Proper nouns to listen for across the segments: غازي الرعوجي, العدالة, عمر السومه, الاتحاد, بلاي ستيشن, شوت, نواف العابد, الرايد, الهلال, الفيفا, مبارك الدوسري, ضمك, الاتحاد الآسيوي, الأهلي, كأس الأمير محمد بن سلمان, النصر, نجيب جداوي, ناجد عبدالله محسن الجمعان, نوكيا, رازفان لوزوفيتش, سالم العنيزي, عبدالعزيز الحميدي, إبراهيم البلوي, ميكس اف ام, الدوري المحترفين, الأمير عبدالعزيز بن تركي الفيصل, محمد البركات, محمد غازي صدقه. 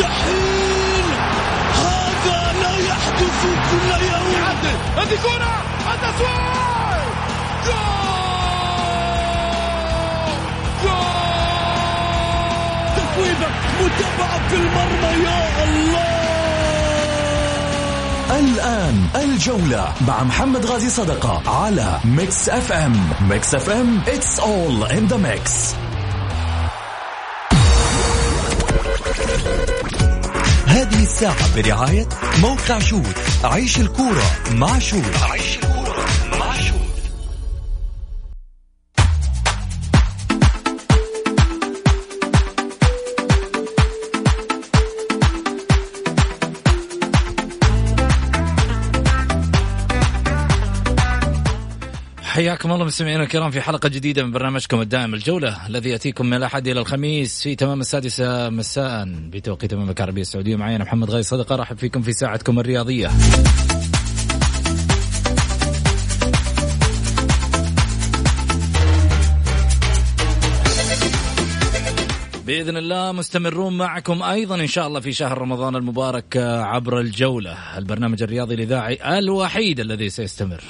مستحيل، هذا لا يحدث كل يوم. يعدل هذه كرة التسويق، جول جول، تسويقة متابعة في المرمى، يا الله. الآن الجولة مع محمد غازي صدقه على ميكس اف ام. ميكس اف ام it's all in the mix. هذه الساعة برعاية موقع شوت، عيش الكورة مع شوت. حياكم الله مستمعينا الكرام في حلقة جديدة من برنامجكم الدائم الجولة، الذي يأتيكم من الأحد إلى الخميس في تمام 6 مساء بتوقيت المملكة العربية السعودية. معي أنا محمد غازي صدقه، رحب فيكم في ساعتكم الرياضية. بإذن الله مستمرون معكم أيضا إن شاء الله في شهر رمضان المبارك عبر الجولة، البرنامج الرياضي الإذاعي الوحيد الذي سيستمر.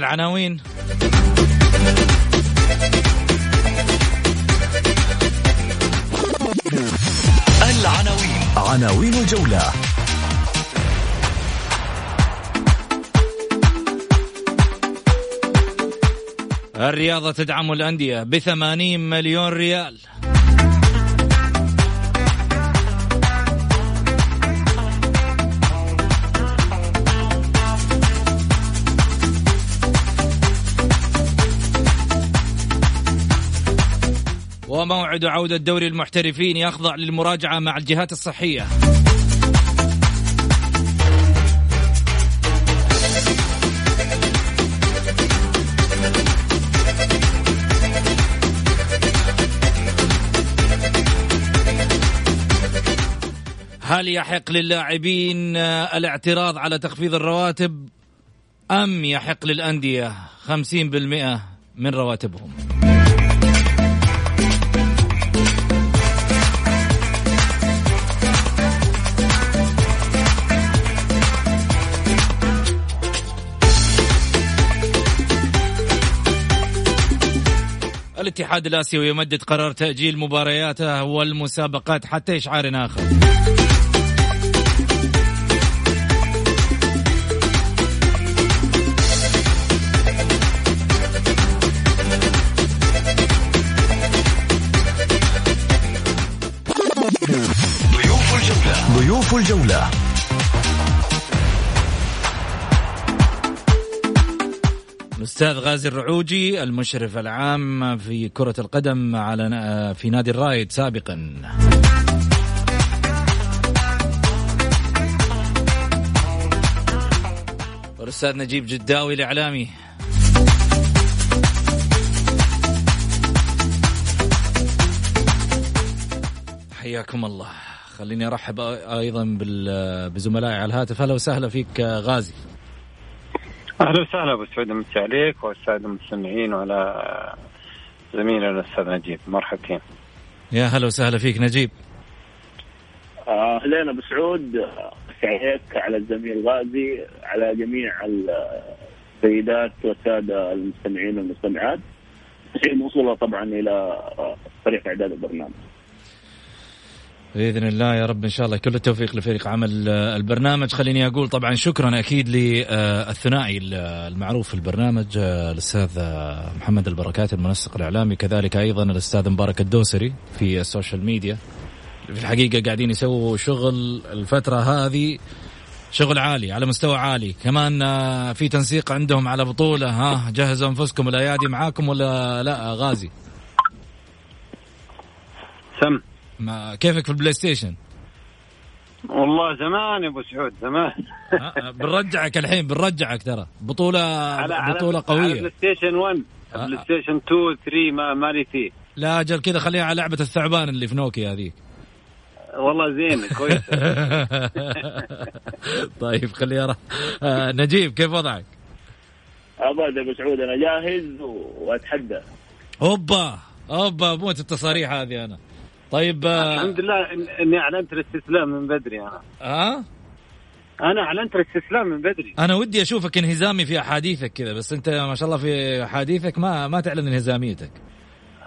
العناوين. عناوين الجولة. الرياضة تدعم الأندية ب80 مليون ريال. وموعد عودة الدوري المحترفين يخضع للمراجعة مع الجهات الصحية. هل يحق للاعبين الاعتراض على تخفيض الرواتب أم يحق للأندية 50% من رواتبهم؟ الاتحاد الآسيوي يمدد قرار تأجيل مبارياته والمسابقات حتى إشعار آخر. ضيوف الجولة. الأستاذ غازي الرعوجي المشرف العام في كرة القدم على في نادي الرايد سابقا. الأستاذ نجيب جداوي الإعلامي. حياكم الله. خليني أرحب أيضا بزملائي على الهاتف. هلا وسهلا فيك غازي. أهلا وسهلا أبو سعود، أمسي عليك والسادة المستمعين وعلى زميلنا الأستاذ نجيب، مرحبتين. يا هلا وسهلا فيك نجيب. أهلا أبو سعود، أمسي عليك، على الزميل غازي، على جميع السيدات والسادة المستمعين والمستمعات. شيء موصولة طبعا إلى فريق إعداد البرنامج بإذن الله يا رب إن شاء الله، كل التوفيق لفريق عمل البرنامج. خليني أقول طبعا شكرا أكيد للثنائي المعروف في البرنامج، الأستاذ محمد البركات المنسق الإعلامي، كذلك أيضا الأستاذ مبارك الدوسري في السوشيال ميديا. في الحقيقة قاعدين يسووا شغل الفترة هذه شغل عالي على مستوى عالي. كمان في تنسيق عندهم على بطولة. ها جهزوا أنفسكم، الأيادي معاكم ولا لا؟ غازي سم، ما كيفك في البلاي ستيشن؟ والله زمان يا أبو سعود زمان. بنرجعك الحين، بنرجعك ترى بطولة على بطولة قوية على بلاي ستيشن 1 بلاي ستيشن 2 3 ما لي فيه. لا أجل كذا خليها على لعبة الثعبان اللي في نوكيا هذيك. والله زين كويس. طيب خليني أرى نجيب كيف وضعك؟ أبد أبو سعود أنا جاهز وأتحدى. أوبا موت التصاريح هذه أنا. طيب الحمد لله إني أعلنت الاستسلام من بدري أنا. أنا أعلنت الاستسلام من بدري. أنا ودي أشوفك انهزامي في أحاديثك كذا، بس أنت ما شاء الله في أحاديثك ما تعلن انهزاميتك.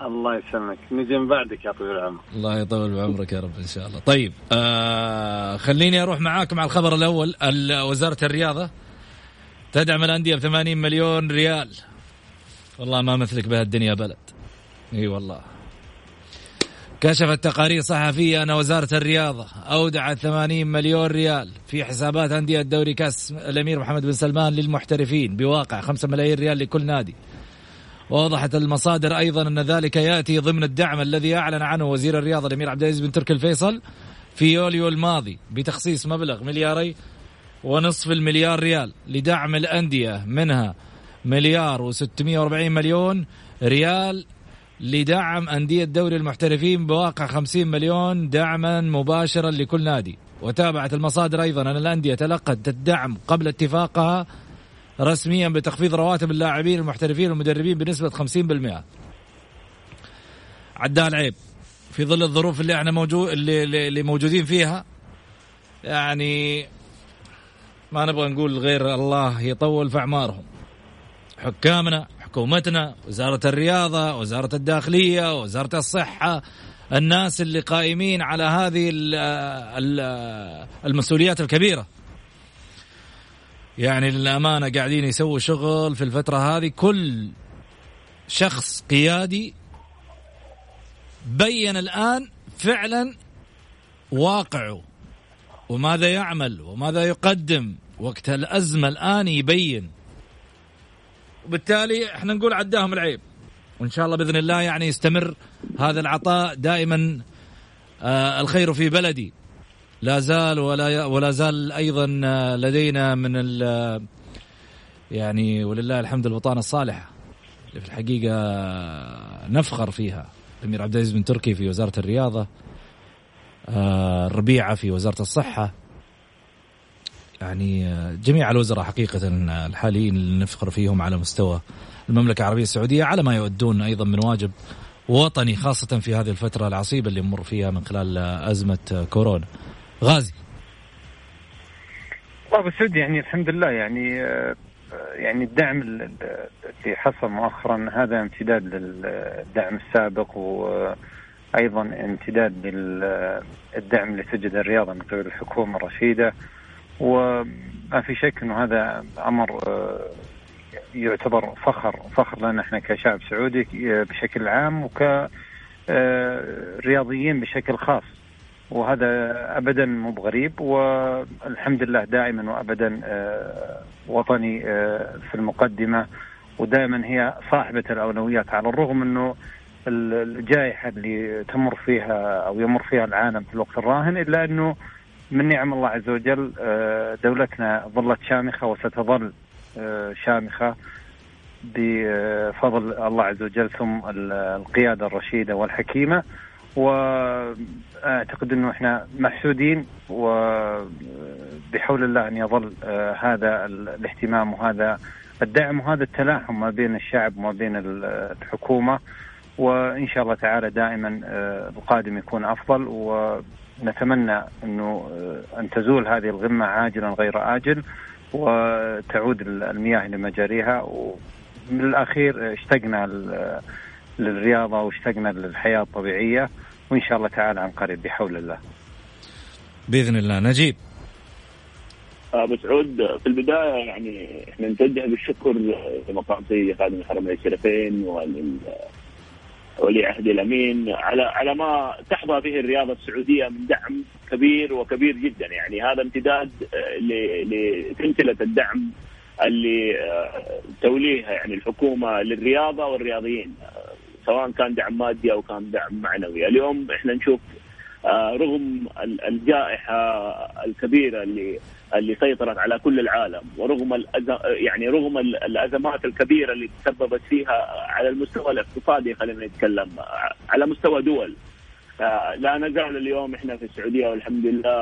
الله يسلمك، نجي من بعدك يا طويل العمر. الله يطول بعمرك يا رب إن شاء الله. طيب خليني أروح معاكم على الخبر الأول. وزارة الرياضة تدعم الأندية ب80 مليون ريال. والله ما مثلك بها الدنيا بلد. إي والله. كشفت تقارير صحفية أن وزارة الرياضة أودعت 80 مليون ريال في حسابات أندية دوري كأس الأمير محمد بن سلمان للمحترفين بواقع 5 ملايين ريال لكل نادي. ووضحت المصادر أيضا أن ذلك يأتي ضمن الدعم الذي أعلن عنه وزير الرياضة الأمير عبدالعزيز بن تركي الفيصل في يوليو الماضي بتخصيص مبلغ 2.5 مليار ريال لدعم الأندية، منها 1,640 مليون ريال لدعم أندية الدوري المحترفين بواقع 50 مليون دعما مباشرا لكل نادي. وتابعت المصادر أيضا أن الأندية تلقت الدعم قبل اتفاقها رسميا بتخفيض رواتب اللاعبين المحترفين والمدربين بنسبة 50%. عداها العيب في ظل الظروف اللي احنا اللي موجودين فيها. يعني ما نبغى نقول غير الله يطول في أعمارهم، حكامنا، حكومتنا، وزارة الرياضة، وزارة الداخلية، وزارة الصحة، الناس اللي قائمين على هذه المسؤوليات الكبيرة. يعني للأمانة قاعدين يسووا شغل في الفترة هذه. كل شخص قيادي بين الآن فعلا واقعه وماذا يعمل وماذا يقدم وقت الأزمة. الآن يبين، وبالتالي احنا نقول عداهم العيب، وإن شاء الله بإذن الله يعني يستمر هذا العطاء دائما. الخير في بلدي لا زال ولا زال أيضا لدينا من يعني ولله الحمد البطانة الصالحة اللي في الحقيقة نفخر فيها. الأمير عبدالعزيز بن تركي في وزارة الرياضة، الربيعة في وزارة الصحة، يعني جميع الوزراء حقيقة الحاليين اللي نفخر فيهم على مستوى المملكة العربية السعودية على ما يؤدون أيضا من واجب وطني، خاصة في هذه الفترة العصيبة اللي نمر فيها من خلال أزمة كورونا. غازي أبو سعود، يعني الحمد لله يعني الدعم اللي حصل مؤخرا هذا امتداد للدعم السابق، وأيضا امتداد للدعم اللي سجل الرياضة من قبل الحكومة الرشيدة. وما في شك أنه هذا أمر يعتبر فخر لنا احنا كشعب سعودي بشكل عام وكرياضيين بشكل خاص، وهذا أبدا مو بغريب. والحمد لله دائما وأبدا وطني في المقدمة، ودائما هي صاحبة الأولويات، على الرغم أنه الجائحة اللي تمر فيها أو يمر فيها العالم في الوقت الراهن، إلا أنه من نعم الله عز وجل دولتنا ظلت شامخة وستظل شامخة بفضل الله عز وجل ثم القيادة الرشيدة والحكيمة. وأعتقد أنه إحنا محسودين، وبحول الله أن يظل هذا الاهتمام وهذا الدعم وهذا التلاحم ما بين الشعب وما بين الحكومة. وإن شاء الله تعالى دائما القادم يكون أفضل، ونتمنى أنه أن تزول هذه الغمة عاجلا غير آجل وتعود المياه لمجاريها. وبالأخير اشتقنا للرياضة واشتقنا للحياة الطبيعية، وإن شاء الله تعالى عن قريب بحول الله بإذن الله. نجيب أبو سعود، في البداية يعني احنا نتوجه بالشكر لمقام سيدي خادم الحرمين الشريفين ولي عهد الأمين على ما تحظى به الرياضة السعودية من دعم كبير وكبير جدا. يعني هذا امتداد لسلسلة الدعم اللي توليها يعني الحكومة للرياضة والرياضيين، سواء كان دعم مادي أو كان دعم معنوي. اليوم إحنا نشوف رغم الجائحة الكبيرة اللي سيطرت على كل العالم، ورغم يعني رغم الأزمات الكبيرة اللي تسببت فيها على المستوى الاقتصادي، خلينا نتكلم على مستوى دول، لا نزال اليوم إحنا في السعودية والحمد لله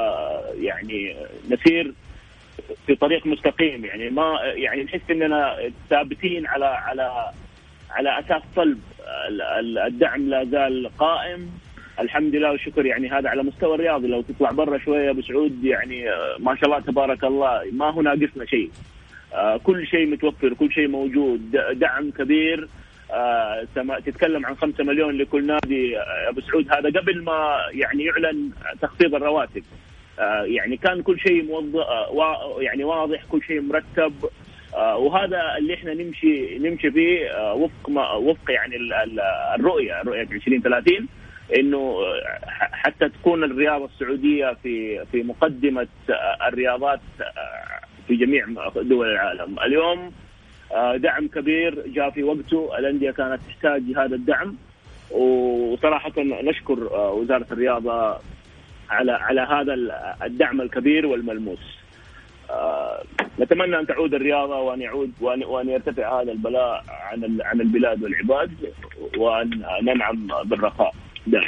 يعني نسير في طريق مستقيم، يعني ما يعني نحس إننا ثابتين على أساس صلب. الدعم لا زال قائم الحمد لله والشكر. يعني هذا على مستوى الرياضي، لو تطلع برا شوية بسعود يعني ما شاء الله تبارك الله ما هو ناقصنا شيء، كل شيء متوفر، كل شيء موجود، دعم كبير. تتكلم عن 5 مليون لكل نادي أبو سعود، هذا قبل ما يعني يعلن تخفيض الرواتب، يعني كان كل شيء يعني واضح، كل شيء مرتب، وهذا اللي احنا نمشي فيه وفق يعني الرؤية 2030، إنه حتى تكون الرياضة السعودية في مقدمة الرياضات في جميع دول العالم. اليوم دعم كبير جاء في وقته، الأندية كانت تحتاج هذا الدعم، وصراحة نشكر وزارة الرياضة على هذا الدعم الكبير والملموس. نتمنى أن تعود الرياضة وأن يرتفع هذا البلاء عن البلاد والعباد، وأن ننعم بالرخاء ده.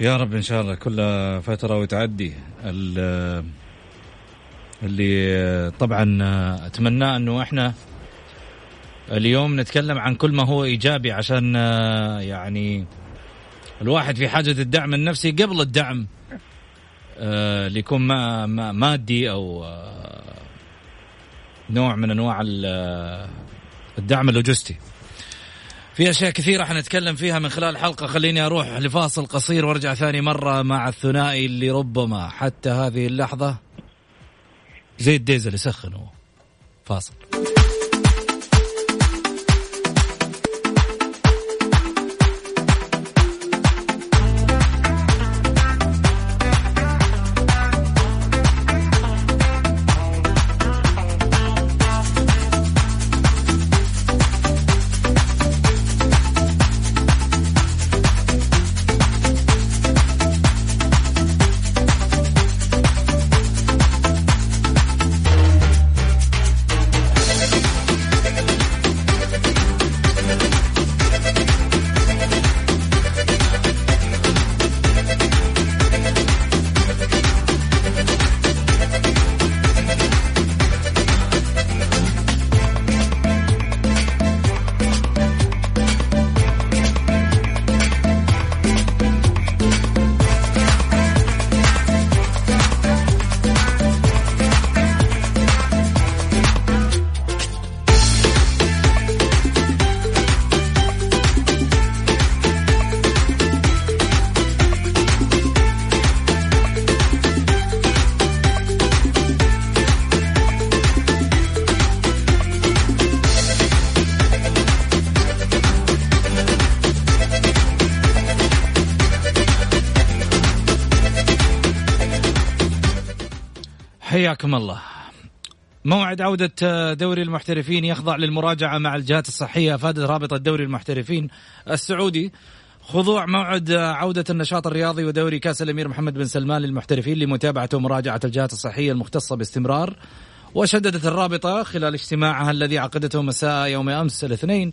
يا رب إن شاء الله كل فترة وتعدي. اللي طبعا أتمنى أنه إحنا اليوم نتكلم عن كل ما هو إيجابي، عشان يعني الواحد في حاجة الدعم النفسي قبل الدعم اللي يكون مادي أو نوع من أنواع الدعم اللوجستي. في أشياء كثيرة حنتكلم فيها من خلال الحلقة. خليني أروح لفاصل قصير وارجع ثاني مرة مع الثنائي اللي ربما حتى هذه اللحظة زي الديزل يسخنه. فاصل. حياكم الله. موعد عودة دوري المحترفين يخضع للمراجعة مع الجهات الصحية. أفاد رابط الدوري المحترفين السعودي خضوع موعد عودة النشاط الرياضي ودوري كأس الأمير محمد بن سلمان للمحترفين لمتابعة ومراجعة الجهات الصحية المختصة باستمرار. وشددت الرابطة خلال اجتماعها الذي عقدته مساء يوم أمس الاثنين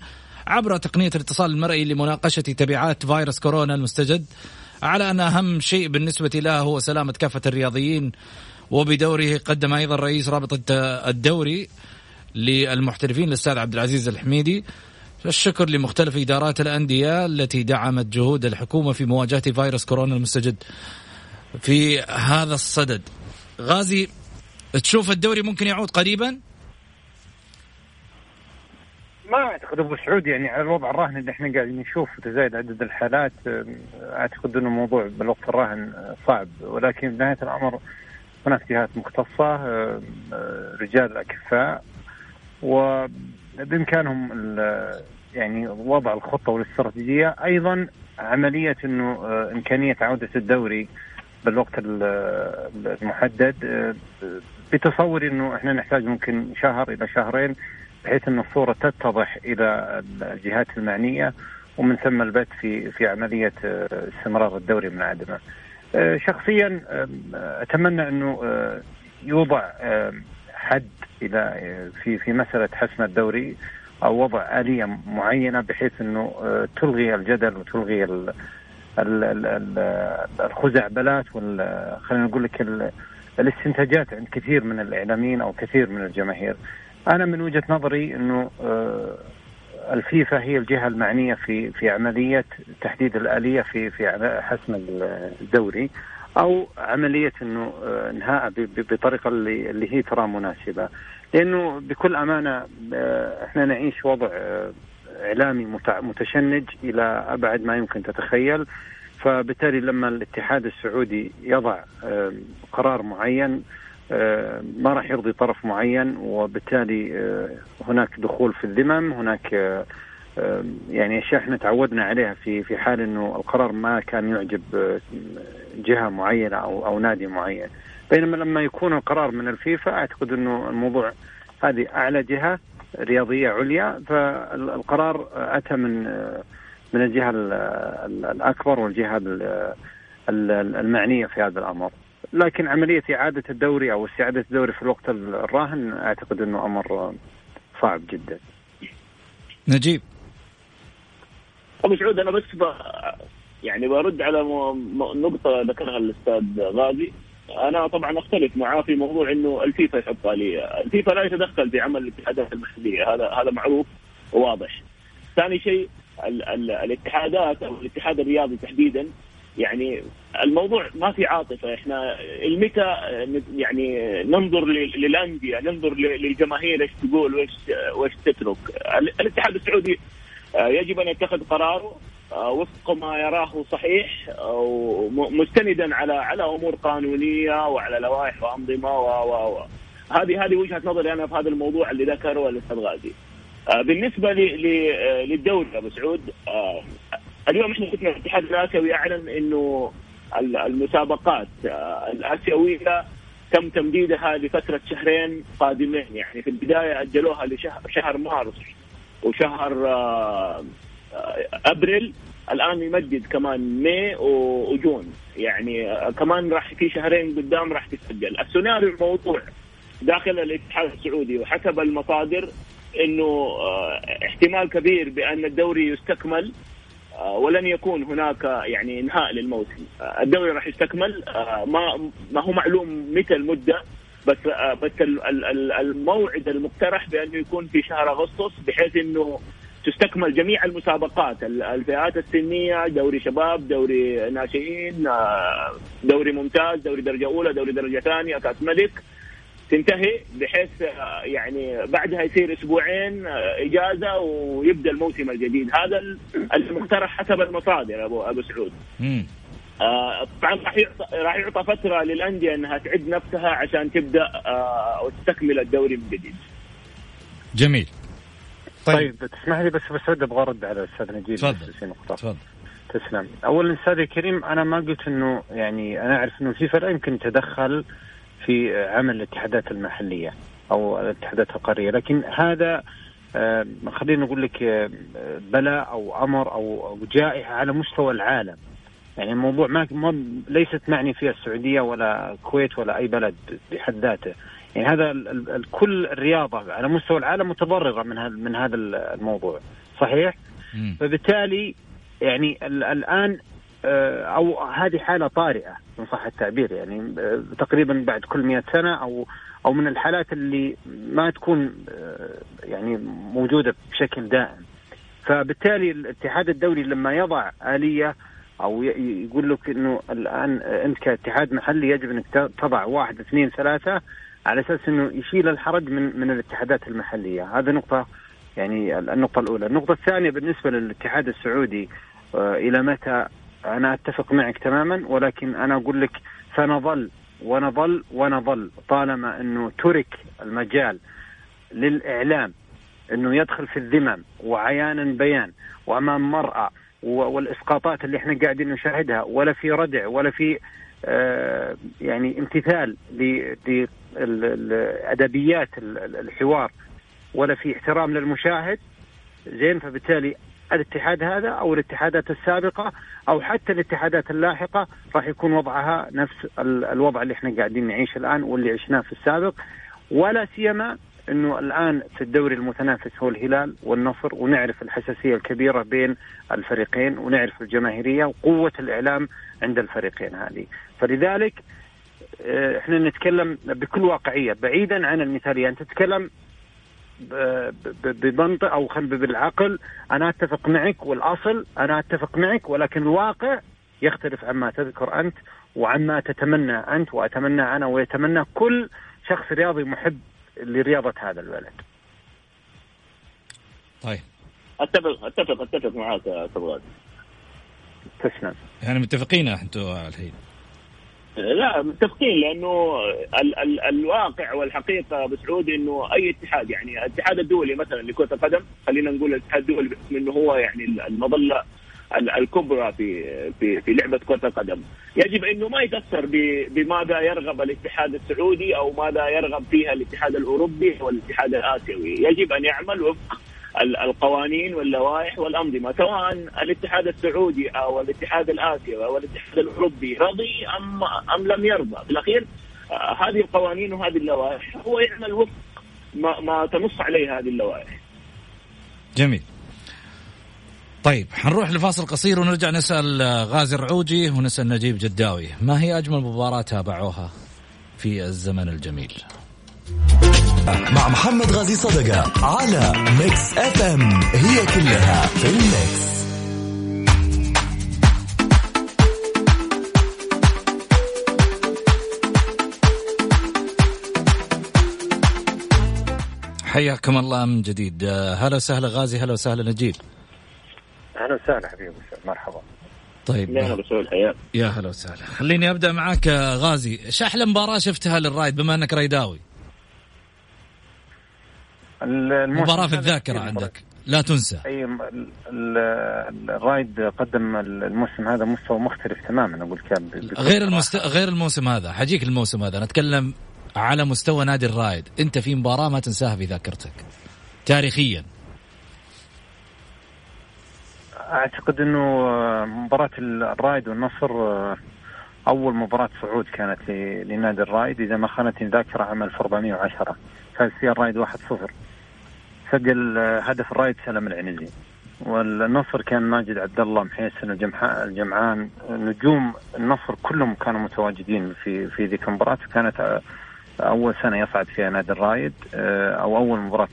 عبر تقنية الاتصال المرئي لمناقشة تبعات فيروس كورونا المستجد، على أن أهم شيء بالنسبة لها هو سلامة كافة الرياضيين. وبدوره قدم أيضا رئيس رابطة الدوري للمحترفين الأستاذ عبدالعزيز الحميدي الشكر لمختلف إدارات الأندية التي دعمت جهود الحكومة في مواجهة فيروس كورونا المستجد. في هذا الصدد غازي، تشوف الدوري ممكن يعود قريبا؟ ما أعتقد أبو سعود، يعني على الوضع الراهن اللي احنا قاعدين نشوف تزايد عدد الحالات، أعتقد أنه موضوع بالوقت الراهن صعب، ولكن بنهاية الأمر هناك جهات مختصة، رجال أكفاء، وبإمكانهم يعني وضع الخطة والاستراتيجية، أيضا عملية إنه إمكانية عودة الدوري بالوقت المحدد، بتصور إنه إحنا نحتاج ممكن شهر إلى شهرين بحيث إنه الصورة تتضح إلى الجهات المعنية، ومن ثم البت في عملية استمرار الدوري من عدمه. شخصيا أتمنى إنه يوضع حد إلى في مسألة حسم الدوري، أو وضع آلية معينة بحيث إنه تلغي الجدل وتلغي الخزعبلات خلينا نقول لك الاستنتاجات عند كثير من الإعلاميين أو كثير من الجماهير. أنا من وجهة نظري إنه الفيفا هي الجهة المعنية في عملية تحديد الآلية في حسم الدوري، أو عملية إنه إنهاء بطريقة اللي هي ترى مناسبة، لأنه بكل أمانة إحنا نعيش وضع إعلامي متشنج إلى أبعد ما يمكن تتخيل. فبالتالي لما الاتحاد السعودي يضع قرار معين ما راح يرضي طرف معين، وبالتالي هناك دخول في الذمم، هناك يعني أشياء احنا تعودنا عليها في حال إنه القرار ما كان يعجب جهة معينة أو نادي معين. بينما لما يكون القرار من الفيفا، أعتقد أنه الموضوع هذه أعلى جهة رياضية عليا، فالقرار أتى من الجهة الأكبر والجهة المعنية في هذا الأمر. لكن عملية إعادة الدوري أو استعادة الدوري في الوقت الراهن أعتقد أنه أمر صعب جدا. نجيب. أبو سعود، أنا بس يعني برد على نقطة ذكرها الأستاذ غازي. أنا طبعا أختلف معاه في موضوع إنه الفيفا يحط عليه، الفيفا لا يتدخل في عمل الاتحادات المحلية، هذا معروف وواضح. ثاني شيء الاتحادات أو الاتحاد الرياضي تحديدا، يعني الموضوع ما في عاطفة، إحنا المتى يعني ننظر للأندية، ننظر للجماهير إيش تقول وإيش تترك. الاتحاد السعودي يجب أن يتخذ قراره وفق ما يراه صحيح، مستندا على امور قانونيه وعلى لوائح وانظمه هذه وجهه نظري انا في هذا الموضوع اللي ذكره الاستاذ غازي. بالنسبه للدوري ابو سعود، اليوم احنا شفنا الاتحاد الاسيوي اعلن انه المسابقات الاسيويه تم تمديدها لفتره شهرين قادمين، يعني في البدايه اجلوها لشهر مارس وشهر أبريل، الآن يمدد كمان ماي وجون، يعني كمان راح في شهرين قدام راح تسجل. السيناريو الموضوع داخل الاتحاد السعودي وحسب المصادر أنه احتمال كبير بأن الدوري يستكمل، ولن يكون هناك يعني إنهاء للموسم، الدوري راح يستكمل. ما هو معلوم متى المدة، بس الموعد المقترح بأنه يكون في شهر أغسطس، بحيث أنه تستكمل جميع المسابقات، الفئات السنية، دوري شباب، دوري ناشئين، دوري ممتاز، دوري درجة أولى، دوري درجة ثانية، كأس ملك، تنتهي. بحيث يعني بعدها يصير أسبوعين إجازة ويبدأ الموسم الجديد. هذا المقترح حسب المصادر أبو سعود. طبعا راح يعطى فترة للأندية أنها تعد نفسها عشان تبدأ وتستكمل الدوري من جديد. جميل. طيب تسمح لي بس ابغى ارد على الاستاذ نجيب في نقطه. تسلم. اولا استاذ الكريم، انا ما قلت انه، يعني انا اعرف انه الفيفا لا يمكن تدخل في عمل الاتحادات المحليه او الاتحادات القاريه، لكن هذا خلينا نقول لك بلاء او امر او جائحه على مستوى العالم. يعني الموضوع ليست معني فيها السعوديه ولا الكويت ولا اي بلد بحد ذاته، يعني هذا كل الرياضة على مستوى العالم متضررة من هذا الموضوع، صحيح؟ فبالتالي يعني الآن أو هذه حالة طارئة إن صح التعبير، يعني تقريبا بعد كل 100 سنة أو من الحالات اللي ما تكون يعني موجودة بشكل دائم. فبالتالي الاتحاد الدولي لما يضع آلية أو يقول لك إنه الآن أنت كاتحاد محلي يجب أنك تضع 1 2 3 على أساس أنه يشيل الحرج من الاتحادات المحلية. هذا نقطة، يعني النقطة الأولى. النقطة الثانية بالنسبة للاتحاد السعودي، إلى متى؟ أنا أتفق معك تماما، ولكن أنا أقول لك سنظل ونظل ونظل طالما أنه ترك المجال للإعلام أنه يدخل في الذمم وعيانا بيان وأمام مرأة والإسقاطات اللي احنا قاعدين نشاهدها، ولا في ردع ولا في يعني امتثال لأدبيات الحوار ولا في احترام للمشاهد، زين. فبالتالي الاتحاد هذا أو الاتحادات السابقة أو حتى الاتحادات اللاحقة راح يكون وضعها نفس الوضع اللي احنا قاعدين نعيش الآن واللي عشناه في السابق، ولا سيما أنه الآن في الدوري المتنافس هو الهلال والنصر، ونعرف الحساسية الكبيرة بين الفريقين ونعرف الجماهيرية وقوة الإعلام عند الفريقين هذه. فلذلك احنا نتكلم بكل واقعية بعيدا عن المثالية. أنت تتكلم بمنطق أو بالعقل، أنا أتفق معك والأصل أنا أتفق معك، ولكن الواقع يختلف عما تذكر أنت وعما تتمنى أنت وأتمنى أنا ويتمنى كل شخص رياضي محب لرياضة هذا البلد. طيب أتفق معاك يا أستاذ. تسلم. يعني متفقين أنتوا الحين؟ لا متفقين، لأنه الواقع والحقيقة بسعود إنه أي اتحاد، يعني الاتحاد الدولي مثلا لكرة القدم، خلينا نقول الاتحاد الدولي باسم إنه هو يعني المظلة الكبرى في لعبة كرة القدم، يجب إنه ما يتأثر بماذا يرغب الاتحاد السعودي أو ماذا يرغب فيها الاتحاد الأوروبي والاتحاد الآسيوي. يجب أن يعمل وفق القوانين واللوائح والأنظمة، سواء الاتحاد السعودي أو الاتحاد الآسيوي أو الاتحاد الأوروبي رضي أم لم يرضى. بالأخير هذه القوانين وهذه اللوائح هو يعمل وفق ما تنص عليه هذه اللوائح. جميل. طيب حنروح لفاصل قصير ونرجع نسأل غازي الرعوجي ونسأل نجيب جداوي ما هي أجمل مباراة تابعوها في الزمن الجميل مع محمد غازي صدقه على ميكس اف ام. هي كلها في الميكس. حياكم الله من جديد. هلا وسهلا غازي، هلا وسهلا نجيب. أهلا وسهلا حبيبي، مرحبا. طيب يا هلا وسهلا. خليني أبدأ معاك غازي، إيش أحلى مباراة شفتها للرايد بما أنك رايداوي؟ مباراة في الذاكرة عندك لا تنسى. أي الرايد قدم الموسم هذا مستوى مختلف تماما. أقول غير الموسم هذا، حجيك الموسم هذا نتكلم على مستوى نادي الرايد. أنت في مباراة ما تنساها في ذاكرتك تاريخيا. أعتقد أنه مباراة الرايد والنصر أول مباراة صعود كانت لنادي الرايد إذا ما خانتني ذاكرة عام 1410، فاز فيها الرايد 1-0. سجل هدف الرايد سالم العنيزي، والنصر كان ناجد عبدالله محسن الجمعان. نجوم النصر كلهم كانوا متواجدين في ذيك المباراة. كانت أول سنة يصعد فيها نادي الرايد أو أول مباراة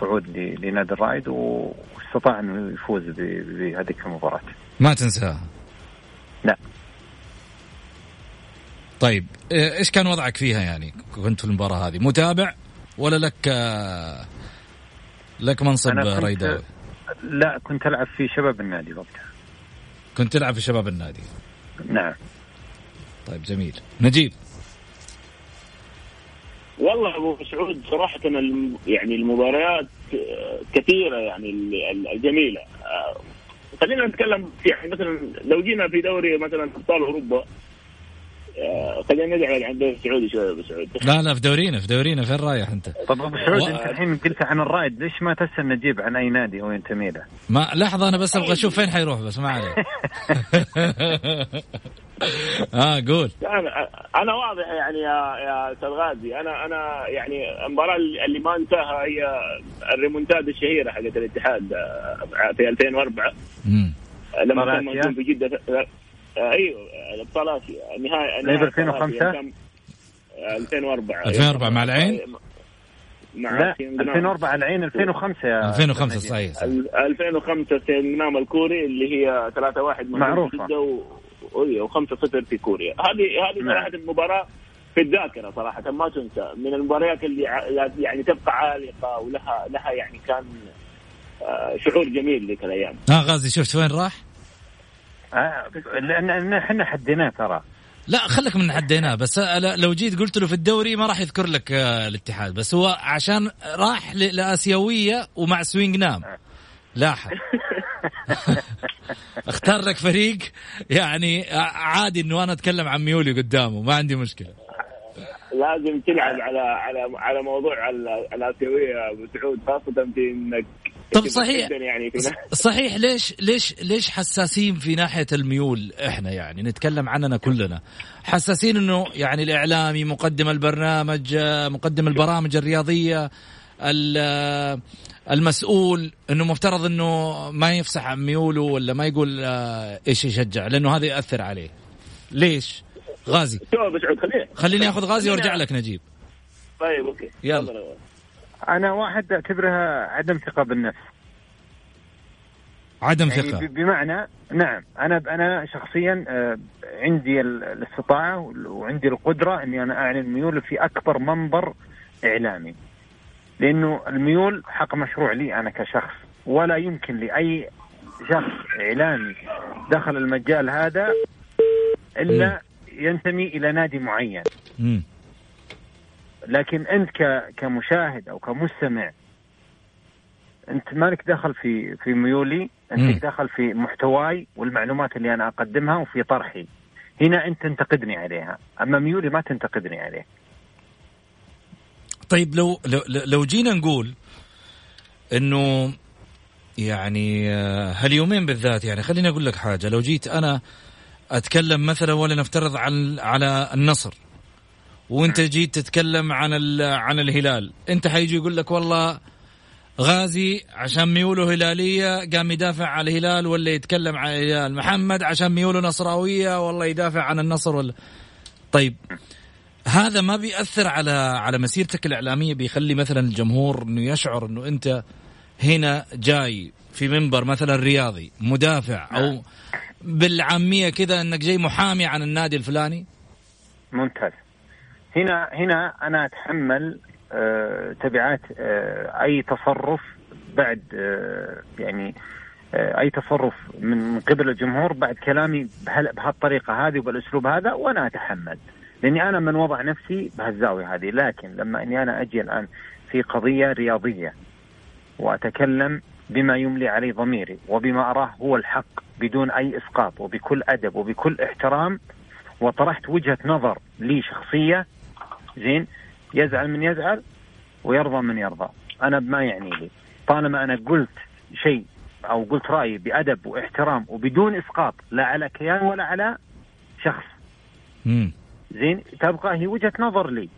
صعود لنادي الرايد، واستطاع أن يفوز بهذه المباراة. ما تنساها؟ لا. طيب إيش كان وضعك فيها؟ يعني كنت في المباراة هذه متابع ولا لك منصب رايداوي؟ لا، كنت ألعب في شباب النادي وقتها. كنت ألعب في شباب النادي؟ نعم. طيب جميل. نجيب. والله أبو سعود صراحة يعني المباريات كثيرة يعني الجميلة. خلينا نتكلم في مثلا لو جينا في دوري مثلا أبطال أوروبا، خلينا نرجع عند الدوري السعودي شوية أبو سعود. لا في دورينا فين رايح أنت؟ طب أبو سعود أنت الحين قلت عن الرايد، ليش ما تسأل نجيب عن أي نادي هو ينتمي له؟ ما لحظة أنا بس أبغى أشوف فين حيروح، بس ما عليه. قول. انا واضح يعني يا استاذ غازي، انا يعني المباراه اللي ما انتهى هي الريمونتادا الشهيره حقت الاتحاد في 2004 لما كنا في جده. ايوه الابطال اسيا النهائي 2004 مع العين. لا 2004 العين 2005 يا 2005 صحيح 2005 سينام الكوري اللي هي 3-1 معروفه و5-0 في كوريا. هذه صراحة المباراة في الذاكرة صراحة ما تنسى، من المباريات اللي يعني تبقى عالقة ولها يعني كان شعور جميل ذيك الأيام. غازي شفت وين راح؟ لأن احنا حديناه ترى لا خلك من عديناه. بس لو جيت قلت له في الدوري ما راح يذكر لك الاتحاد، بس هو عشان راح لآسيوية ومع سوينج نام لاحق. اختار لك فريق يعني عادي انه انا اتكلم عن ميولي قدامه، ما عندي مشكلة. لازم تلعب على على على موضوع الآسيوية ابو سعود، خاصة في انك طب صحيح يعني صحيح. ليش حساسين في ناحية الميول؟ احنا يعني نتكلم عننا كلنا حساسين، انه يعني الإعلامي، مقدم البرنامج، مقدم البرامج الرياضية، المسؤول، انه مفترض انه ما يفسح عن ميوله ولا ما يقول ايش يشجع، لانه هذا يأثر عليه. ليش غازي؟ خليني اخذ غازي وارجع لك نجيب. طيب اوكي يلا. أنا واحد أعتبرها عدم ثقة بالنفس. عدم ثقة يعني بمعنى نعم، أنا شخصيا عندي الاستطاعة وعندي القدرة أني أنا أعلن ميولي في أكبر منبر إعلامي، لأنه الميول حق مشروع لي أنا كشخص، ولا يمكن لأي شخص إعلامي دخل المجال هذا إلا ينتمي إلى نادي معين. لكن أنت كمشاهد أو كمستمع أنت مالك دخل في ميولي، أنت دخل في محتواي والمعلومات اللي أنا أقدمها وفي طرحي. هنا أنت تنتقدني عليها، أما ميولي ما تنتقدني عليه. طيب لو جينا نقول أنه يعني هاليومين بالذات، يعني خليني أقول لك حاجة، لو جيت أنا أتكلم مثلا ولا نفترض على النصر، وانت جيت تتكلم عن الهلال، انت حيجي يقول لك والله غازي عشان ميوله هلالية قام يدافع على الهلال، ولا يتكلم عن الهلال محمد عشان ميوله نصراوية والله يدافع عن النصر ولا. طيب هذا ما بيأثر على مسيرتك الإعلامية؟ بيخلي مثلا الجمهور انه يشعر انه انت هنا جاي في منبر مثلا رياضي مدافع، او بالعامية كذا انك جاي محامي عن النادي الفلاني. ممتاز. هنا أنا أتحمل تبعات أي تصرف بعد يعني أي تصرف من قبل الجمهور بعد كلامي بهالطريقة هذه وبالأسلوب هذا، وأنا أتحمل لأني أنا من وضع نفسي بهالزاوية هذه. لكن لما أني أنا أجي الآن في قضية رياضية وأتكلم بما يملي عليه ضميري وبما أراه هو الحق بدون أي إسقاط وبكل أدب وبكل احترام، وطرحت وجهة نظر لي شخصية، زين يزعل من يزعل ويرضى من يرضى، أنا بما يعني لي. طالما أنا قلت شيء أو قلت رأيي بأدب واحترام وبدون إسقاط لا على كيان ولا على شخص، زين تبقى هي وجهة نظر لي،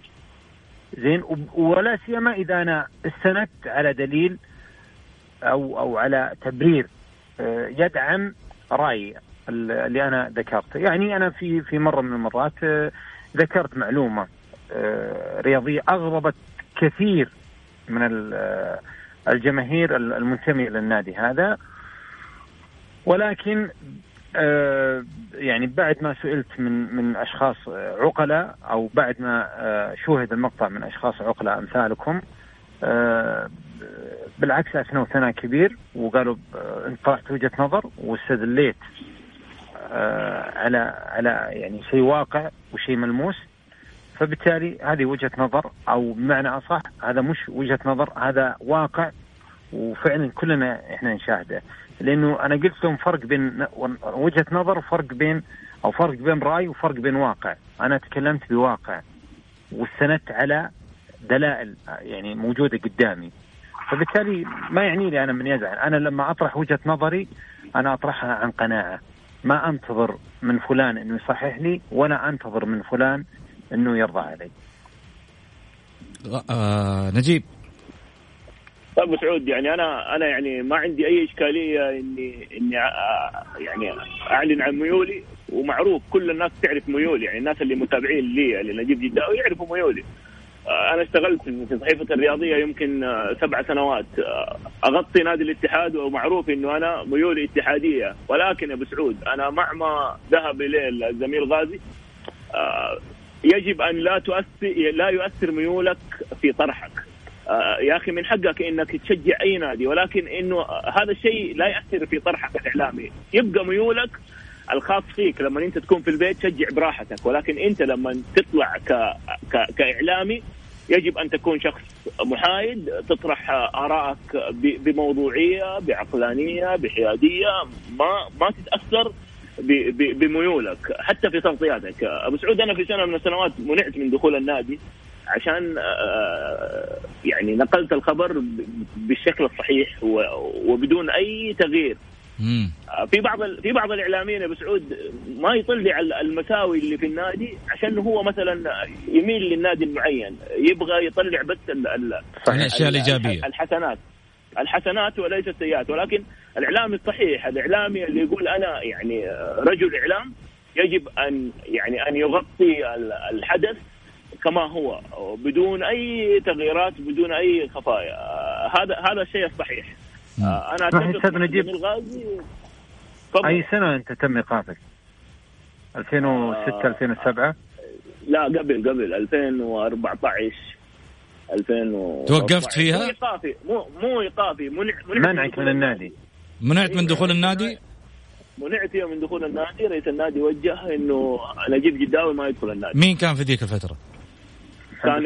زين ولا سيما إذا أنا استندت على دليل أو على تبرير يدعم رأيي اللي أنا ذكرته. يعني أنا في مرة من المرات ذكرت معلومة رياضية أغضبت كثير من الجماهير المنتمية للنادي هذا، ولكن يعني بعد ما سئلت من أشخاص عقلاء، أو بعد ما شوهد المقطع من أشخاص عقلاء أمثالكم، بالعكس أثنوا ثناء كبير وقالوا أنت طرحت وجهة نظر واستدليت على يعني شيء واقع وشيء ملموس، فبالتالي هذه وجهة نظر، أو بمعنى أصح هذا مش وجهة نظر، هذا واقع وفعلا كلنا إحنا نشاهده. لأنه أنا قلت لهم فرق بين وجهة نظر وفرق بين أو فرق بين رأي وفرق بين واقع. أنا تكلمت بواقع واستندت على دلائل يعني موجودة قدامي، فبالتالي ما يعني لي أنا من يزعل. أنا لما أطرح وجهة نظري أنا أطرحها عن قناعة، ما أنتظر من فلان أنه يصحح لي ولا أنتظر من فلان أنه يرضى علي. نجيب. طيب أبو سعود، يعني أنا يعني ما عندي أي إشكالية إني يعني أعلن عن ميولي، ومعروف كل الناس تعرف ميولي، يعني الناس اللي متابعين لي اللي نجيب جداوي يعرفوا ميولي. أنا اشتغلت في صحيفة الرياضية يمكن 7 سنوات، أغطي نادي الاتحاد، ومعروف أنه أنا ميولي اتحادية. ولكن يا أبو سعود، أنا مع ما ذهب إليه الزميل غازي، يجب أن لا يؤثر ميولك في طرحك. يا أخي من حقك أنك تشجع أي نادي، ولكن أنه هذا الشيء لا يؤثر في طرحك الإعلامي. يبقى ميولك الخاص فيك لما انت تكون في البيت شجع براحتك، ولكن انت لما تطلع كاعلامي يجب ان تكون شخص محايد، تطرح آرائك بموضوعيه، بعقلانيه، بحياديه، ما تتاثر بميولك حتى في تغطياتك. ابو سعود، انا في سنه من السنوات منعت من دخول النادي عشان يعني نقلت الخبر بالشكل الصحيح وبدون اي تغيير. في بعض الاعلاميين ابو سعود ما يطلع المساوي اللي في النادي عشان هو مثلا يميل للنادي المعين، يبغى يطلع بس الاشياء الايجابيه، الحسنات وليس السيئات. ولكن الاعلامي الصحيح، الاعلامي اللي يقول انا يعني رجل اعلام، يجب ان يعني ان يغطي الحدث كما هو بدون اي تغييرات، بدون اي خفايا. هذا الشيء الصحيح. انا استاذ نجيب، اي سنه انت تم ايقافك؟ 2006 2007؟ لا، قبل 2014 2000 توقفت فيها. ايقافي مو ايقافي، منعت من النادي، منعت من دخول النادي، منعت من دخول النادي. رئيس النادي وجه انه نجيب جداوي ما يدخل النادي. مين كان في ذيك الفتره؟ كان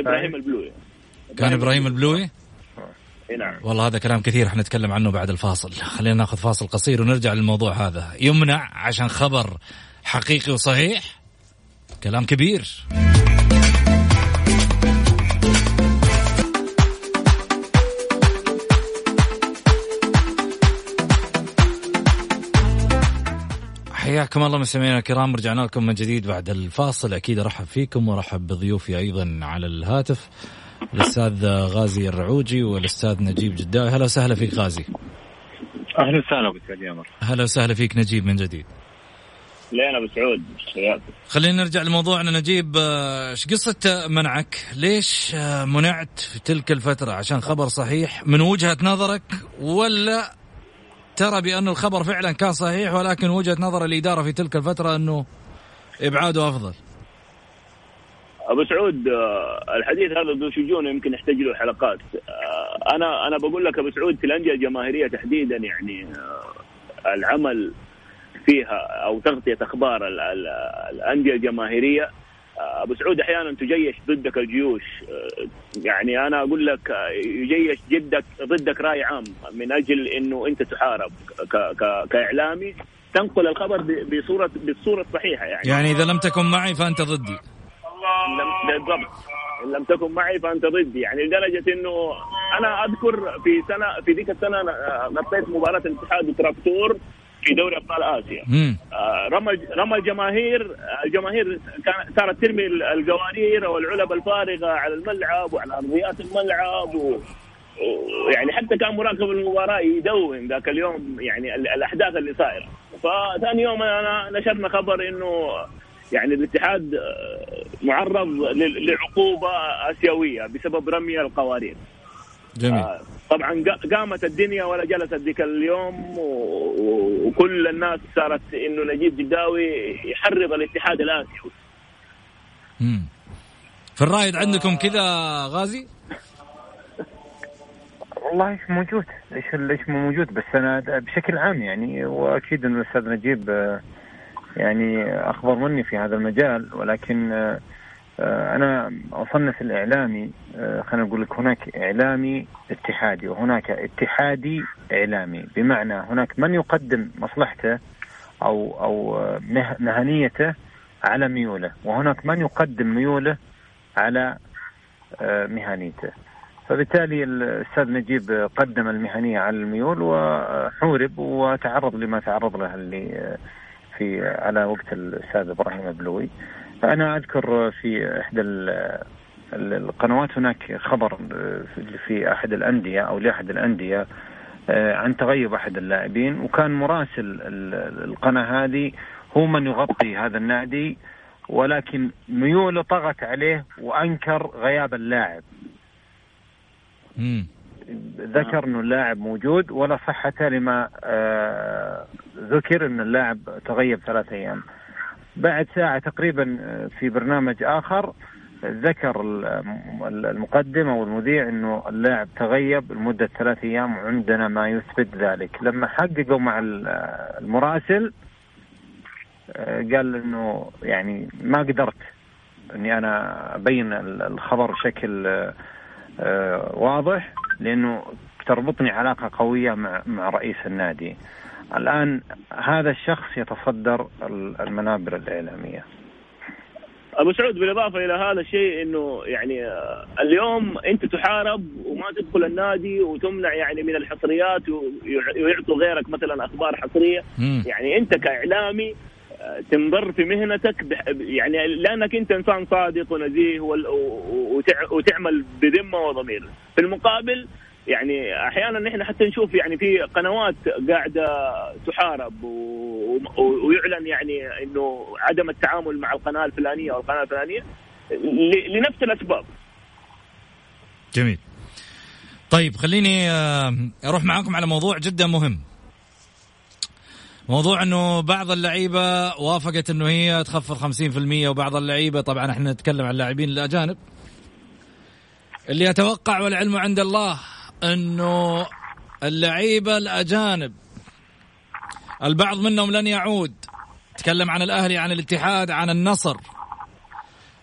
إبراهيم البلوي. نعم. والله هذا كلام كثير احنا نتكلم عنه بعد الفاصل. خلينا ناخذ فاصل قصير ونرجع للموضوع هذا. يمنع عشان خبر حقيقي وصحيح، كلام كبير. حياكم الله مستمعينا الكرام، رجعنا لكم من جديد بعد الفاصل. أكيد أرحب فيكم وأرحب بضيوفي أيضا على الهاتف، الأستاذ غازي الرعوجي والأستاذ نجيب جداوي. هلا وسهلا فيك غازي. أهلا وسهلا بك يا عمر. هلا وسهلا فيك نجيب من جديد. لين أبو سعود. خلينا نرجع لموضوعنا نجيب. إيش قصة منعك؟ ليش منعت في تلك الفترة؟ عشان خبر صحيح من وجهة نظرك، ولا ترى بأن الخبر فعلا كان صحيح ولكن وجهة نظر الإدارة في تلك الفترة أنه إبعاده أفضل؟ أبو سعود، الحديث هذا ذو شجون يمكن يحتاج له حلقات. أنا بقول لك أبو سعود، في الأندية الجماهيرية تحديدا يعني العمل فيها أو تغطية أخبار الأندية الجماهيرية أبو سعود أحيانا تجيش ضدك الجيوش. يعني أنا أقول لك يجيش ضدك رأي عام من أجل أنه أنت تحارب كإعلامي، تنقل الخبر بالصورة الصحيحة. يعني إذا لم تكن معي فأنت ضدي. بالضبط، لم تكن معي فأنت ضدي. يعني لدرجة أنه أنا أذكر في ذيك السنة غطيت مباراة الاتحاد وتراكتور في دوري أبطال آسيا. رمى الجماهير صارت ترمي القوارير والعلب الفارغة على الملعب وعلى أرضيات الملعب، ويعني حتى كان مراقب المباراة يدون ذاك اليوم يعني الأحداث اللي صايرة. فثاني يوم أنا نشرنا خبر إنه يعني الاتحاد معرض لعقوبة آسيوية بسبب رمي القوارير. جميل. طبعا قامت الدنيا ولا جلست ذيك اليوم، وكل الناس صارت انه نجيب جداوي يحرض الاتحاد الآسيوي. في الرايد عندكم كذا غازي؟ والله ايش موجود، ايش موجود، بس انا بشكل عام يعني، واكيد ان الاستاذ نجيب يعني اخبر مني في هذا المجال، ولكن أنا أصنف الإعلامي، خلينا نقول لك هناك إعلامي اتحادي وهناك اتحادي إعلامي، بمعنى هناك من يقدم مصلحته أو مهنيته على ميوله، وهناك من يقدم ميوله على مهنيته. فبالتالي الأستاذ نجيب قدم المهنية على الميول وحورب وتعرض لما تعرض له اللي في على وقت الأستاذ إبراهيم البلوي. فأنا أذكر في إحدى القنوات هناك خبر في أحد الأندية أو لأحد الأندية عن تغيب أحد اللاعبين، وكان مراسل القناة هذه هو من يغطي هذا النادي، ولكن ميوله طغت عليه وأنكر غياب اللاعب. ذكر أن اللاعب موجود ولا صحة لما ذكر أن اللاعب تغيب 3 أيام. بعد ساعة تقريبا في برنامج آخر ذكر المقدم أو المذيع أنه اللاعب تغيب لمدة 3 أيام وعندنا ما يثبت ذلك. لما حققوا مع المراسل قال انه يعني ما قدرت اني انا ابين الخبر بشكل واضح لانه تربطني علاقه قويه مع رئيس النادي. الان هذا الشخص يتصدر المنابر الاعلاميه. ابو سعود، بالاضافه الى هذا الشيء انه يعني اليوم انت تحارب وما تدخل النادي وتمنع يعني من الحصريات ويعطوا غيرك مثلا اخبار حصريه، يعني انت كاعلامي تنضر في مهنتك، يعني لانك انت انسان صادق ونزيه وتعمل بذمه وضمير. في المقابل يعني احيانا نحن حتى نشوف يعني في قنوات قاعده تحارب ويعلن يعني انه عدم التعامل مع القناه الفلانيه او القناه الفلانيه لنفس الاسباب. جميل. طيب خليني اروح معاكم على موضوع جدا مهم، موضوع انه بعض اللعيبه وافقت انه هي تخفض 50% وبعض اللعيبه، طبعا احنا نتكلم عن اللاعبين الاجانب اللي اتوقع والعلم عند الله انه اللعيبه الاجانب البعض منهم لن يعود. تكلم عن الاهلي، عن الاتحاد، عن النصر.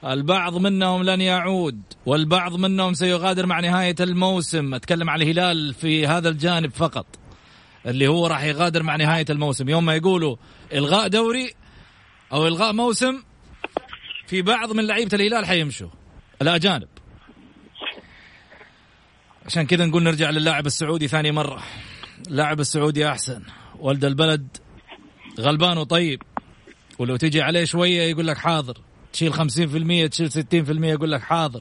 البعض منهم لن يعود والبعض منهم سيغادر مع نهايه الموسم. اتكلم عن الهلال في هذا الجانب فقط اللي هو راح يغادر مع نهايه الموسم. يوم ما يقولوا الغاء دوري او الغاء موسم، في بعض من لعيبه الهلال حيمشوا الاجانب. عشان كذا نقول نرجع للاعب السعودي ثاني مرة، اللاعب السعودي أحسن، ولد البلد غلبان وطيب، ولو تيجي عليه شوية يقول لك حاضر، تشيل 50% تشيل 60% يقول لك حاضر.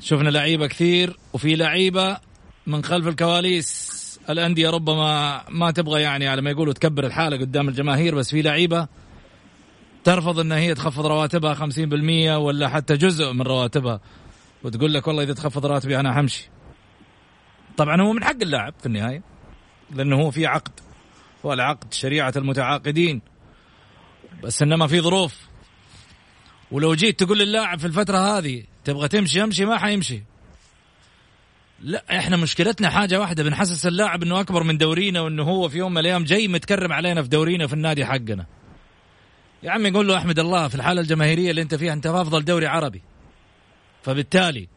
شفنا لعيبة كثير، وفي لعيبة من خلف الكواليس الأندية ربما ما تبغى يعني على ما يقولوا تكبر الحالة قدام الجماهير، بس في لعيبة ترفض إن هي تخفض رواتبها 50% ولا حتى جزء من رواتبها، وتقول لك والله إذا تخفض راتبي أنا همشي. طبعا هو من حق اللاعب في النهاية، لأنه هو في عقد، والعقد شريعة المتعاقدين، بس إنما في ظروف. ولو جيت تقول للاعب في الفترة هذه تبغى تمشي امشي، ما حيمشي. لا، إحنا مشكلتنا حاجة واحدة، بنحسس اللاعب إنه أكبر من دورينا وإنه هو في يوم من الأيام جاي متكرم علينا في دورينا في النادي حقنا. يا عمي يقول له أحمد الله في الحالة الجماهيرية اللي أنت فيها أنت في أفضل دوري عربي، فبالتالي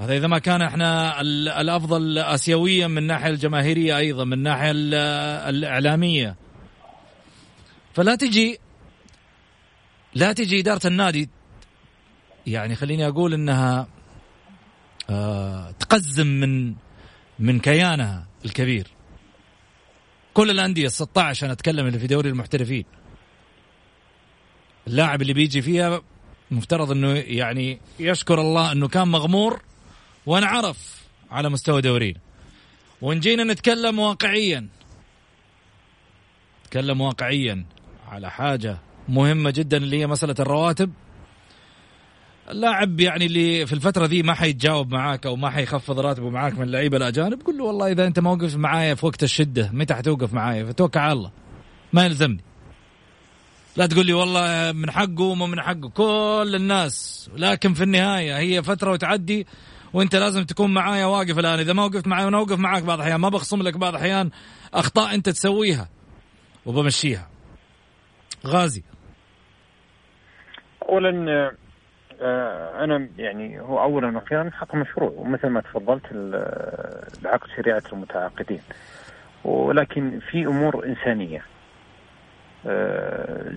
هذا إذا ما كان إحنا الأفضل آسيويا من ناحية الجماهيرية أيضا من ناحية الإعلامية. فلا تجي إدارة النادي، يعني خليني أقول إنها تقزم من كيانها الكبير. كل الأندية 16 أنا أتكلم اللي في دوري المحترفين، اللاعب اللي بيجي فيها مفترض أنه يعني يشكر الله أنه كان مغمور ونعرف على مستوى دورينا. ونجينا نتكلم واقعيا، نتكلم واقعيا على حاجة مهمة جدا اللي هي مسألة الرواتب. اللاعب يعني اللي في الفترة ذي ما حيتجاوب معاك أو ما حيخفض راتبه معاك من اللعيبة الأجانب، قل له والله إذا أنت ما وقفت معايا في وقت الشدة متى حتوقف معايا؟ فتوكل على الله، ما يلزمني. لا تقول لي والله من حقه وما من حقه، كل الناس، لكن في النهاية هي فترة وتعدي، وانت لازم تكون معايا واقف الآن. إذا ما وقفت معايا أنا أوقف معاك بعض أحيان، ما بخصم لك بعض أحيان أخطاء أنت تسويها وبمشيها. غازي، أولا أنا يعني هو أولا وأخيرا حق مشروع، ومثل ما تفضلت العقد شريعة المتعاقدين، ولكن في أمور إنسانية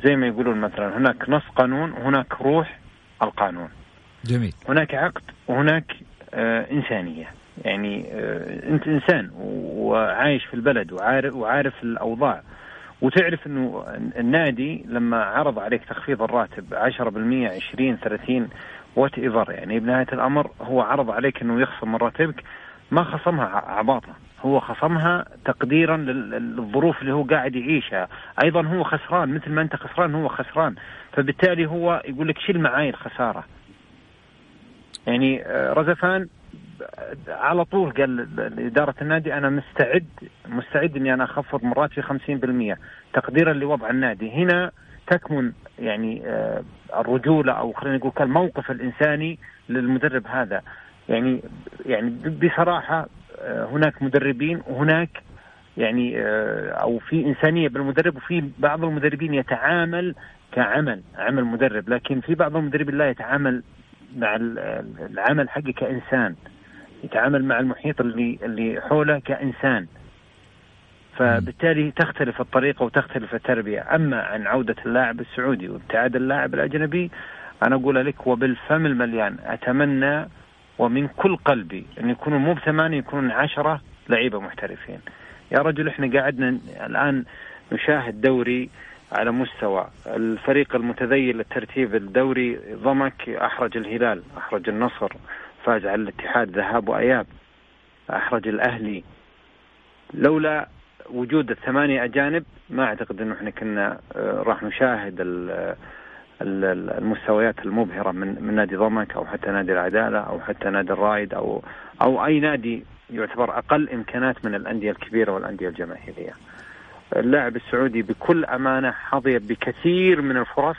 زي ما يقولون مثلا هناك نص قانون وهناك روح القانون. جميل. هناك عقد وهناك إنسانية، يعني أنت إنسان وعايش في البلد وعارف الأوضاع، وتعرف أنه النادي لما عرض عليك تخفيض الراتب 10%، 20%، 30% whatever، يعني بنهاية الأمر هو عرض عليك أنه يخصم من راتبك، ما خصمها عباطة، هو خصمها تقديرا للظروف اللي هو قاعد يعيشها. أيضا هو خسران، مثل ما أنت خسران هو خسران، فبالتالي هو يقول لك شيل معاي الخسارة. يعني رزفان على طول قال لإدارة النادي أنا مستعد إني أنا أخفض من راتبي 50% تقديرا لوضع النادي. هنا تكمن يعني الرجولة، أو خلينا نقول كالموقف الإنساني للمدرب هذا. يعني بصراحة هناك مدربين وهناك يعني او في انسانيه بالمدرب، وفي بعض المدربين يتعامل كعمل مدرب، لكن في بعض المدربين لا يتعامل مع العمل حقه كانسان، يتعامل مع المحيط اللي حوله كانسان، فبالتالي تختلف الطريقه وتختلف التربيه. اما عن عوده اللاعب السعودي وابتعاد اللاعب الاجنبي، انا اقول لك وبالفم المليان اتمنى ومن كل قلبي ان يكونوا مو ب8 يكونوا 10 لعيبه محترفين. يا رجل احنا قاعدنا الان نشاهد دوري على مستوى الفريق المتذيل للترتيب الدوري، ضمك احرج الهلال، احرج النصر، فاز على الاتحاد ذهاب واياب، احرج الاهلي. لولا وجود ال8 اجانب ما اعتقد انه احنا كنا راح نشاهد المستويات المبهرة من نادي ضمك أو حتى نادي العدالة أو حتى نادي الرايد أو أي نادي يعتبر أقل إمكانات من الأندية الكبيرة والأندية الجماهيرية. اللاعب السعودي بكل أمانة حظي بكثير من الفرص،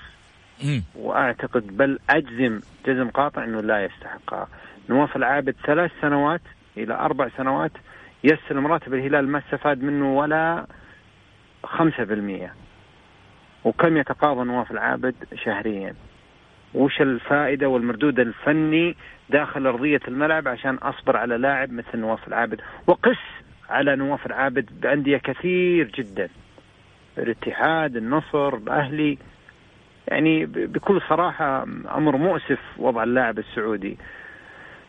وأعتقد بل أجزم جزم قاطع أنه لا يستحقها. نواف العابد 3 سنوات إلى 4 سنوات يستلم راتب الهلال ما استفاد منه ولا 5%. وكم يتقاضى نواف العابد شهريا؟ وش الفائدة والمردود الفني داخل أرضية الملعب عشان أصبر على لاعب مثل نواف العابد؟ وقس على نواف العابد بأندية كثير جدا، الاتحاد، النصر، الأهلي. يعني بكل صراحة أمر مؤسف وضع اللاعب السعودي.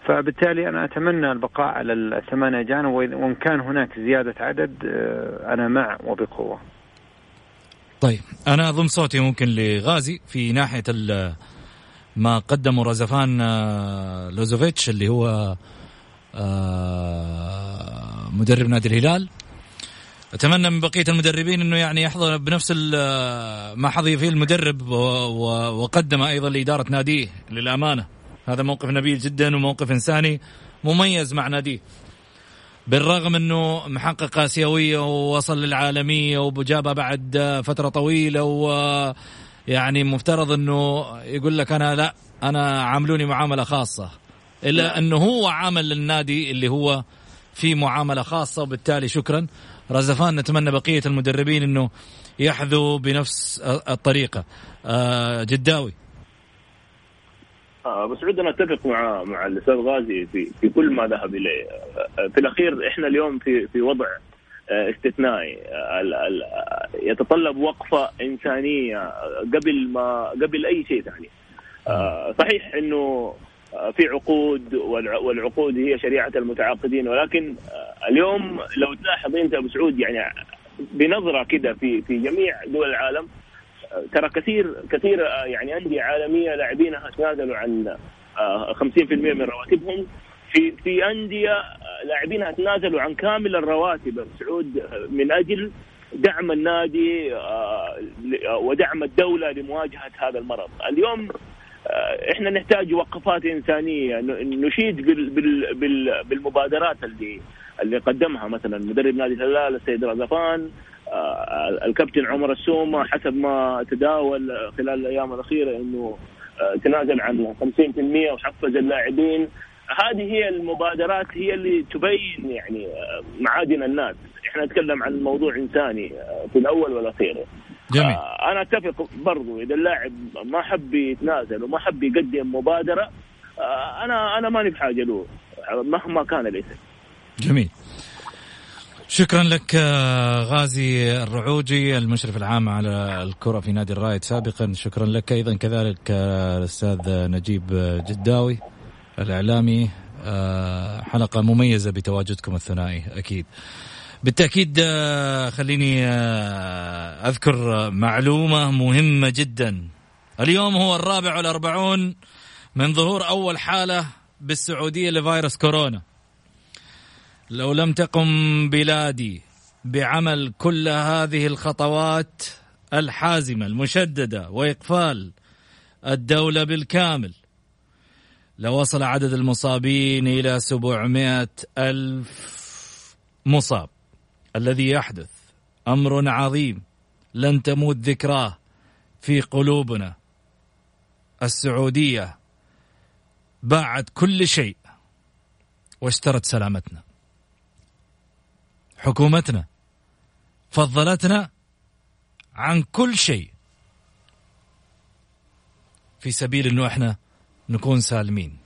فبالتالي أنا أتمنى البقاء على 8 أجانب، وإن كان هناك زيادة عدد أنا مع وبقوة. طيب أنا أضم صوتي ممكن لغازي في ناحية ما قدمه رازفان لوزوفيتش اللي هو مدرب نادي الهلال. أتمنى من بقية المدربين أنه يعني يحظى بنفس ما حظي فيه المدرب وقدم أيضا لإدارة ناديه. للأمانة هذا موقف نبيل جدا وموقف إنساني مميز مع ناديه، بالرغم أنه محقق آسيوية ووصل للعالمية وبجابة بعد فترة طويلة، ويعني مفترض أنه يقول لك أنا لا، أنا عاملوني معاملة خاصة، إلا أنه هو عامل للنادي اللي هو في معاملة خاصة. وبالتالي شكرا رزفان، نتمنى بقية المدربين أنه يحذو بنفس الطريقة. جداوي بسعود، أنا أتفق مع الأستاذ غازي في كل ما ذهب إليه. في الأخير إحنا اليوم في وضع استثنائي يتطلب وقفة إنسانية قبل أي شيء ثاني. صحيح إنه في عقود والعقود هي شريعة المتعاقدين، ولكن اليوم لو تلاحظ أنت بسعود يعني بنظرة كده في جميع دول العالم، ترى كثير يعني أندية عالمية لاعبينها تنازلوا عن 50% من رواتبهم، في أندية لاعبينها تنازلوا عن كامل الرواتب سعود من أجل دعم النادي ودعم الدولة لمواجهة هذا المرض. اليوم إحنا نحتاج وقفات إنسانية، نشيد بالمبادرات اللي قدمها مثلا مدرب نادي الهلال السيد رازفان، الكابتن عمر السومه حسب ما تداول خلال الايام الاخيره انه تنازل عن 50% وحفز اللاعبين. هذه هي المبادرات هي اللي تبين يعني معادن الناس. احنا نتكلم عن موضوع انساني في الاول والاخير. جميل. انا اتفق برضو اذا اللاعب ما حب يتنازل وما حب يقدم مبادره، انا ماني بحاجه له مهما كان الاسم. جميل، شكرا لك غازي الرعوجي المشرف العام على الكرة في نادي الرايد سابقا. شكرا لك أيضا كذلك الأستاذ نجيب جداوي الإعلامي، حلقة مميزة بتواجدكم الثنائي أكيد. بالتأكيد خليني أذكر معلومة مهمة جدا. اليوم هو 44 من ظهور أول حالة بالسعودية لفيروس كورونا. لو لم تقم بلادي بعمل كل هذه الخطوات الحازمة المشددة وإقفال الدولة بالكامل لوصل عدد المصابين إلى 700,000 مصاب. الذي يحدث أمر عظيم لن تموت ذكراه في قلوبنا. السعودية باعت كل شيء واشترت سلامتنا. حكومتنا فضلتنا عن كل شيء في سبيل انه احنا نكون سالمين.